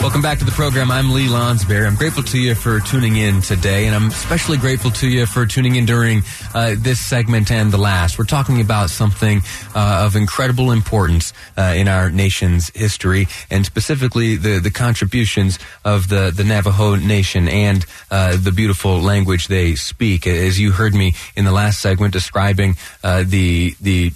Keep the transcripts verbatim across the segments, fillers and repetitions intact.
Welcome back to the program. I'm Lee Lonsberry. I'm grateful to you for tuning in today, and I'm especially grateful to you for tuning in during uh, this segment and the last. We're talking about something uh, of incredible importance uh, in our nation's history, and specifically the, the contributions of the, the Navajo Nation and uh, the beautiful language they speak. As you heard me in the last segment describing uh, the the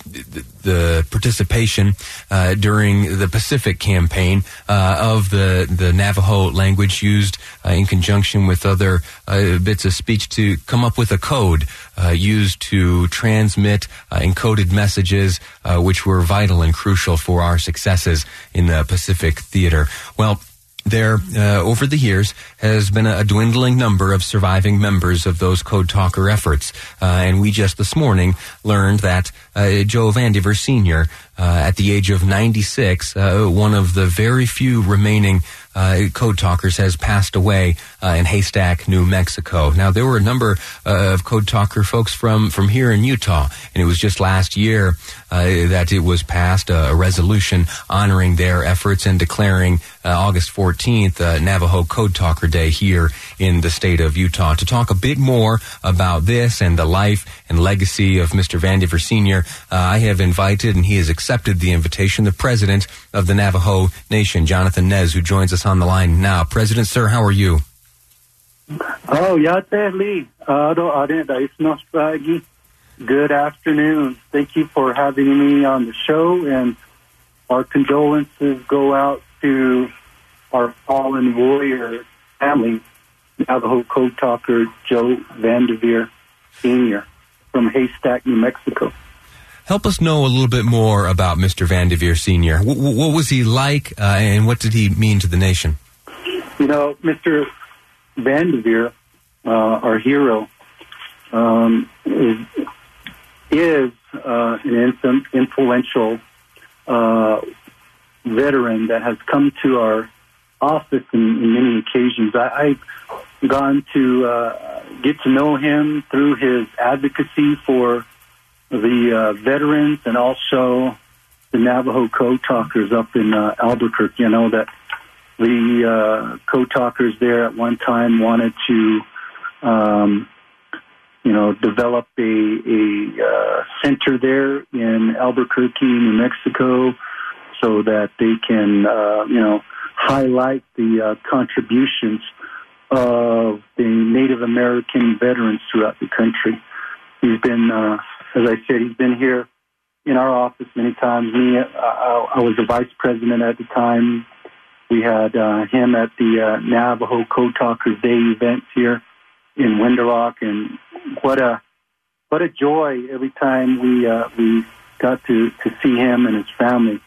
the participation uh, during the Pacific Campaign uh, of the the Navajo language used uh, in conjunction with other uh, bits of speech to come up with a code uh, used to transmit uh, encoded messages uh, which were vital and crucial for our successes in the Pacific Theater. Well, there, uh, over the years, has been a dwindling number of surviving members of those Code Talker efforts. Uh, and we just this morning learned that uh, Joe Vandever Senior, uh, at the age of ninety-six, uh, one of the very few remaining Uh, Code Talkers, has passed away uh, in Haystack, New Mexico. Now, there were a number uh, of Code Talker folks from, from here in Utah, and it was just last year uh, that it was passed uh, a resolution honoring their efforts and declaring uh, August fourteenth uh, Navajo Code Talker Day here in the state of Utah. To talk a bit more about this and the life and legacy of Mister Vandever Senior, uh, I have invited, and he has accepted the invitation, the president of the Navajo Nation, Jonathan Nez, who joins us on the line now. President, sir, how are you? Oh, good afternoon. Thank you for having me on the show, and our condolences go out to our fallen warrior family, Navajo Code Talker Joe Vandever Senior from Haystack, New Mexico. Help us know a little bit more about Mister Vandever Senior W- w- what was he like, uh, and what did he mean to the nation? You know, Mister Vandever, uh, our hero, um, is, is uh, an influential uh, veteran that has come to our office in, in many occasions. I, I've gone to uh, get to know him through his advocacy for the uh, veterans and also the Navajo Code Talkers up in uh, Albuquerque. You know that the uh, Code Talkers there at one time wanted to, um, you know, develop a, a uh, center there in Albuquerque, New Mexico, so that they can, uh, you know, highlight the uh, contributions of the Native American veterans throughout the country. He's been... Uh, As I said, he's been here in our office many times. Me, I, I was the vice president at the time. We had uh, him at the uh, Navajo Code Talkers Day events here in Window Rock, and what a what a joy every time we uh, we got to, to see him and his family,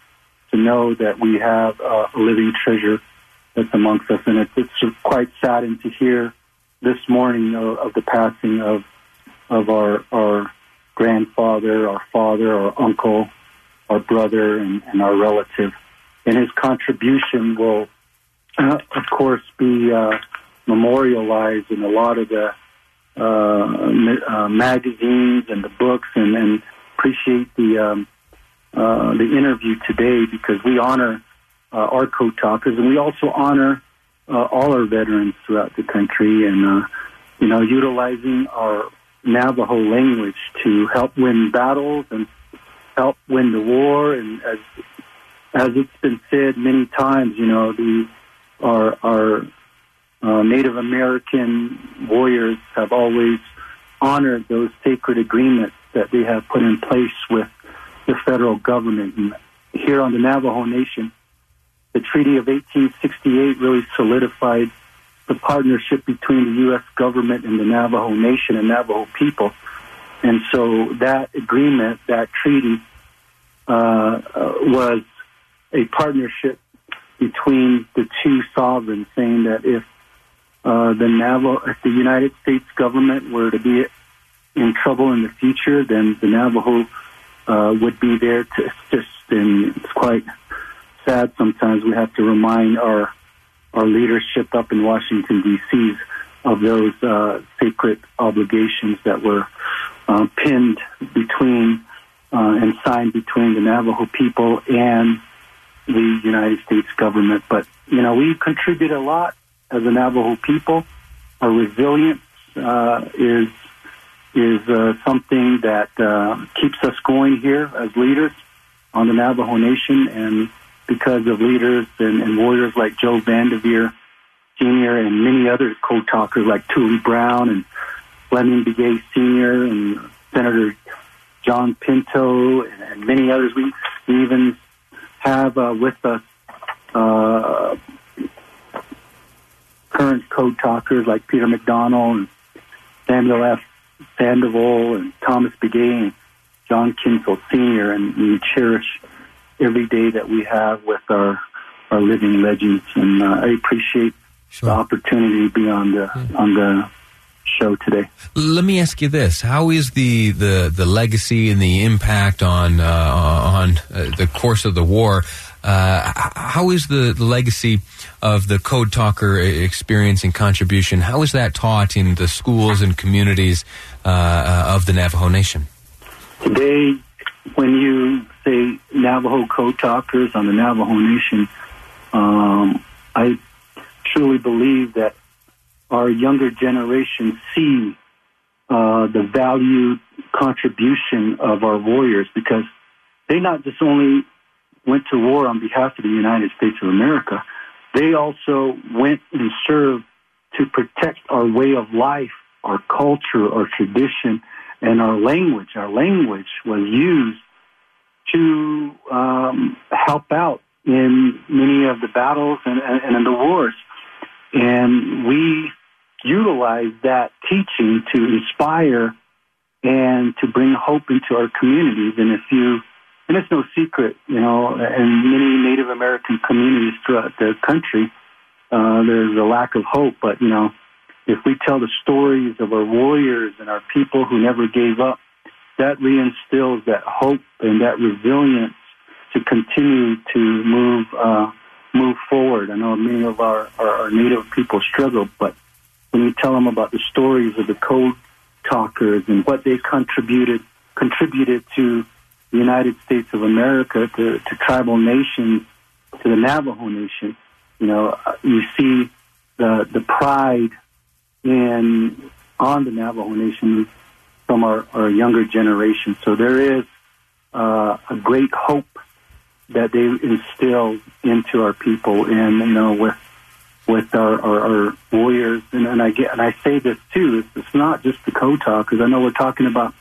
to know that we have uh, a living treasure that's amongst us, and it's, it's quite saddened to hear this morning of, of the passing of of our our. grandfather, our father, our uncle, our brother, and, and our relative. And his contribution will, uh, of course, be uh, memorialized in a lot of the uh, uh, magazines and the books, and, and appreciate the um, uh, the interview today, because we honor uh, our Code Talkers, and we also honor uh, all our veterans throughout the country, and, uh, you know, utilizing our Navajo language to help win battles and help win the war. And as as it's been said many times, you know, the our, our uh, Native American warriors have always honored those sacred agreements that they have put in place with the federal government. And here on the Navajo Nation, the Treaty of eighteen sixty-eight really solidified the partnership between the U S government and the Navajo Nation and Navajo people. And so that agreement, that treaty, uh, uh, was a partnership between the two sovereigns, saying that if uh, the Navajo, if the United States government were to be in trouble in the future, then the Navajo uh, would be there to assist. And it's quite sad sometimes we have to remind our our leadership up in Washington, D C of those uh, sacred obligations that were uh, pinned between uh, and signed between the Navajo people and the United States government. But, you know, we contribute a lot as a Navajo people. Our resilience uh, is is uh, something that uh, keeps us going here as leaders on the Navajo Nation, and because of leaders and, and warriors like Joe Vandever Senior and many other co-talkers like Tully Brown and Fleming Begay Senior and Senator John Pinto and, and many others. We even have uh, with us uh, current co-talkers like Peter McDonald and Samuel F. Sandoval and Thomas Begay and John Kinsel Senior, and we cherish every day that we have with our, our living legends. And uh, I appreciate sure. the opportunity to be on the, yeah. on the show today. Let me ask you this. How is the, the, the legacy and the impact on, uh, on uh, the course of the war? Uh, how is the, the legacy of the Code Talker experience and contribution? How is that taught in the schools and communities uh, of the Navajo Nation? Today, when you say Navajo Code Talkers on the Navajo Nation, um, I truly believe that our younger generation see uh, the valued contribution of our warriors, because they not just only went to war on behalf of the United States of America, they also went and served to protect our way of life, our culture, our tradition, and our language. Our language was used to um, help out in many of the battles and, and in the wars. And we utilize that teaching to inspire and to bring hope into our communities. And if you, and it's no secret, you know, in many Native American communities throughout the country, uh, there's a lack of hope. But, you know, if we tell the stories of our warriors and our people who never gave up, that reinstills that hope and that resilience to continue to move uh, move forward. I know many of our, our, our Native people struggle, but when you tell them about the stories of the Code Talkers and what they contributed contributed to the United States of America, to, to tribal nations, to the Navajo Nation, you know, you see the the pride in on the Navajo Nation from our, our younger generation. So there is uh, a great hope that they instill into our people, and you know, with with our, our, our warriors. And, and I get, and I say this too. It's, it's not just the Code Talkers. I know we're talking about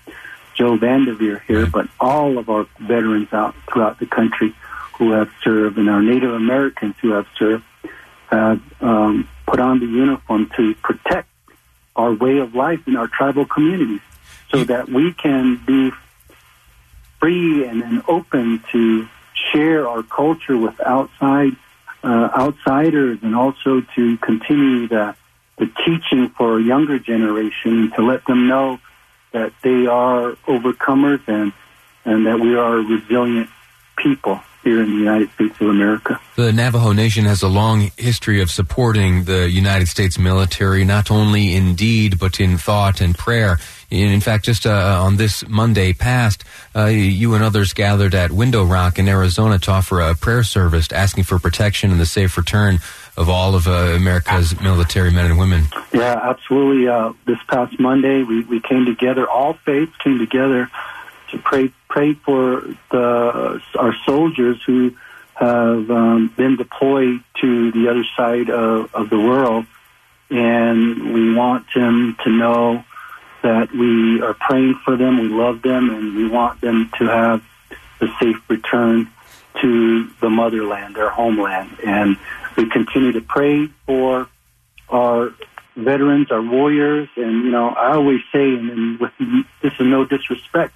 Joe Vandever here, but all of our veterans out throughout the country who have served, and our Native Americans who have served, have um, put on the uniform to protect our way of life in our tribal communities, so that we can be free and, and open to share our culture with outside uh, outsiders, and also to continue the, the teaching for our younger generation, to let them know that they are overcomers and and that we are resilient people here in the United States of America. The Navajo Nation has a long history of supporting the United States military, not only in deed, but in thought and prayer. In fact, just uh, on this Monday past, uh, you and others gathered at Window Rock in Arizona to offer a prayer service asking for protection and the safe return of all of uh, America's military men and women. Yeah, absolutely. Uh, this past Monday, we, we came together, all faiths came together to pray pray for the, our soldiers who have um, been deployed to the the other side of, of the world, and we want them to know that we are praying for them, we love them, and we want them to have a safe return to the motherland, their homeland. And we continue to pray for our veterans, our warriors, and, you know, I always say, and with, this is no disrespect,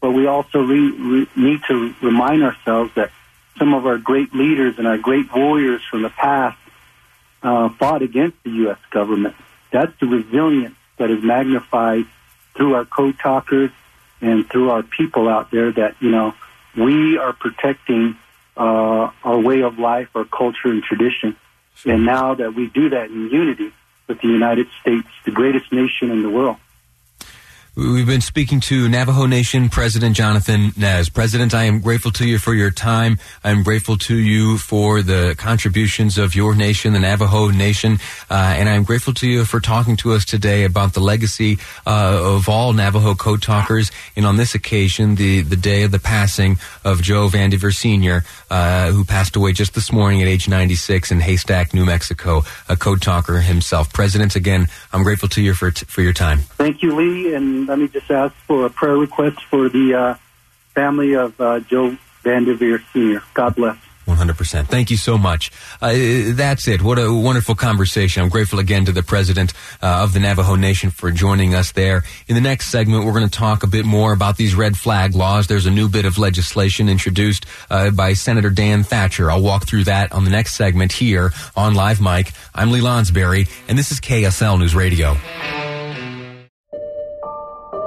but we also re, re, need to remind ourselves that some of our great leaders and our great warriors from the past uh, fought against the U S government. That's the resilience that is magnified through our code talkers and through our people out there that, you know, we are protecting uh, our way of life, our culture, and tradition. Sure. And now that we do that in unity with the United States, the greatest nation in the world. We've been speaking to Navajo Nation President Jonathan Nez. President, I am grateful to you for your time. I'm grateful to you for the contributions of your nation, the Navajo Nation. Uh, and I'm grateful to you for talking to us today about the legacy uh, of all Navajo code talkers. And on this occasion, the, the day of the passing of Joe Vandever Senior, uh, who passed away just this morning at age ninety-six in Haystack, New Mexico, a code talker himself. President, again, I'm grateful to you for, t- for your time. Thank you, Lee. And let me just ask for a prayer request for the uh, family of uh, Joe Vandever Senior God bless. one hundred percent. Thank you so much. Uh, that's it. What a wonderful conversation. I'm grateful again to the president uh, of the Navajo Nation for joining us there. In the next segment, we're going to talk a bit more about these red flag laws. There's a new bit of legislation introduced uh, by Senator Dan Thatcher. I'll walk through that on the next segment here on Live Mike. I'm Lee Lonsberry, and this is K S L News Radio.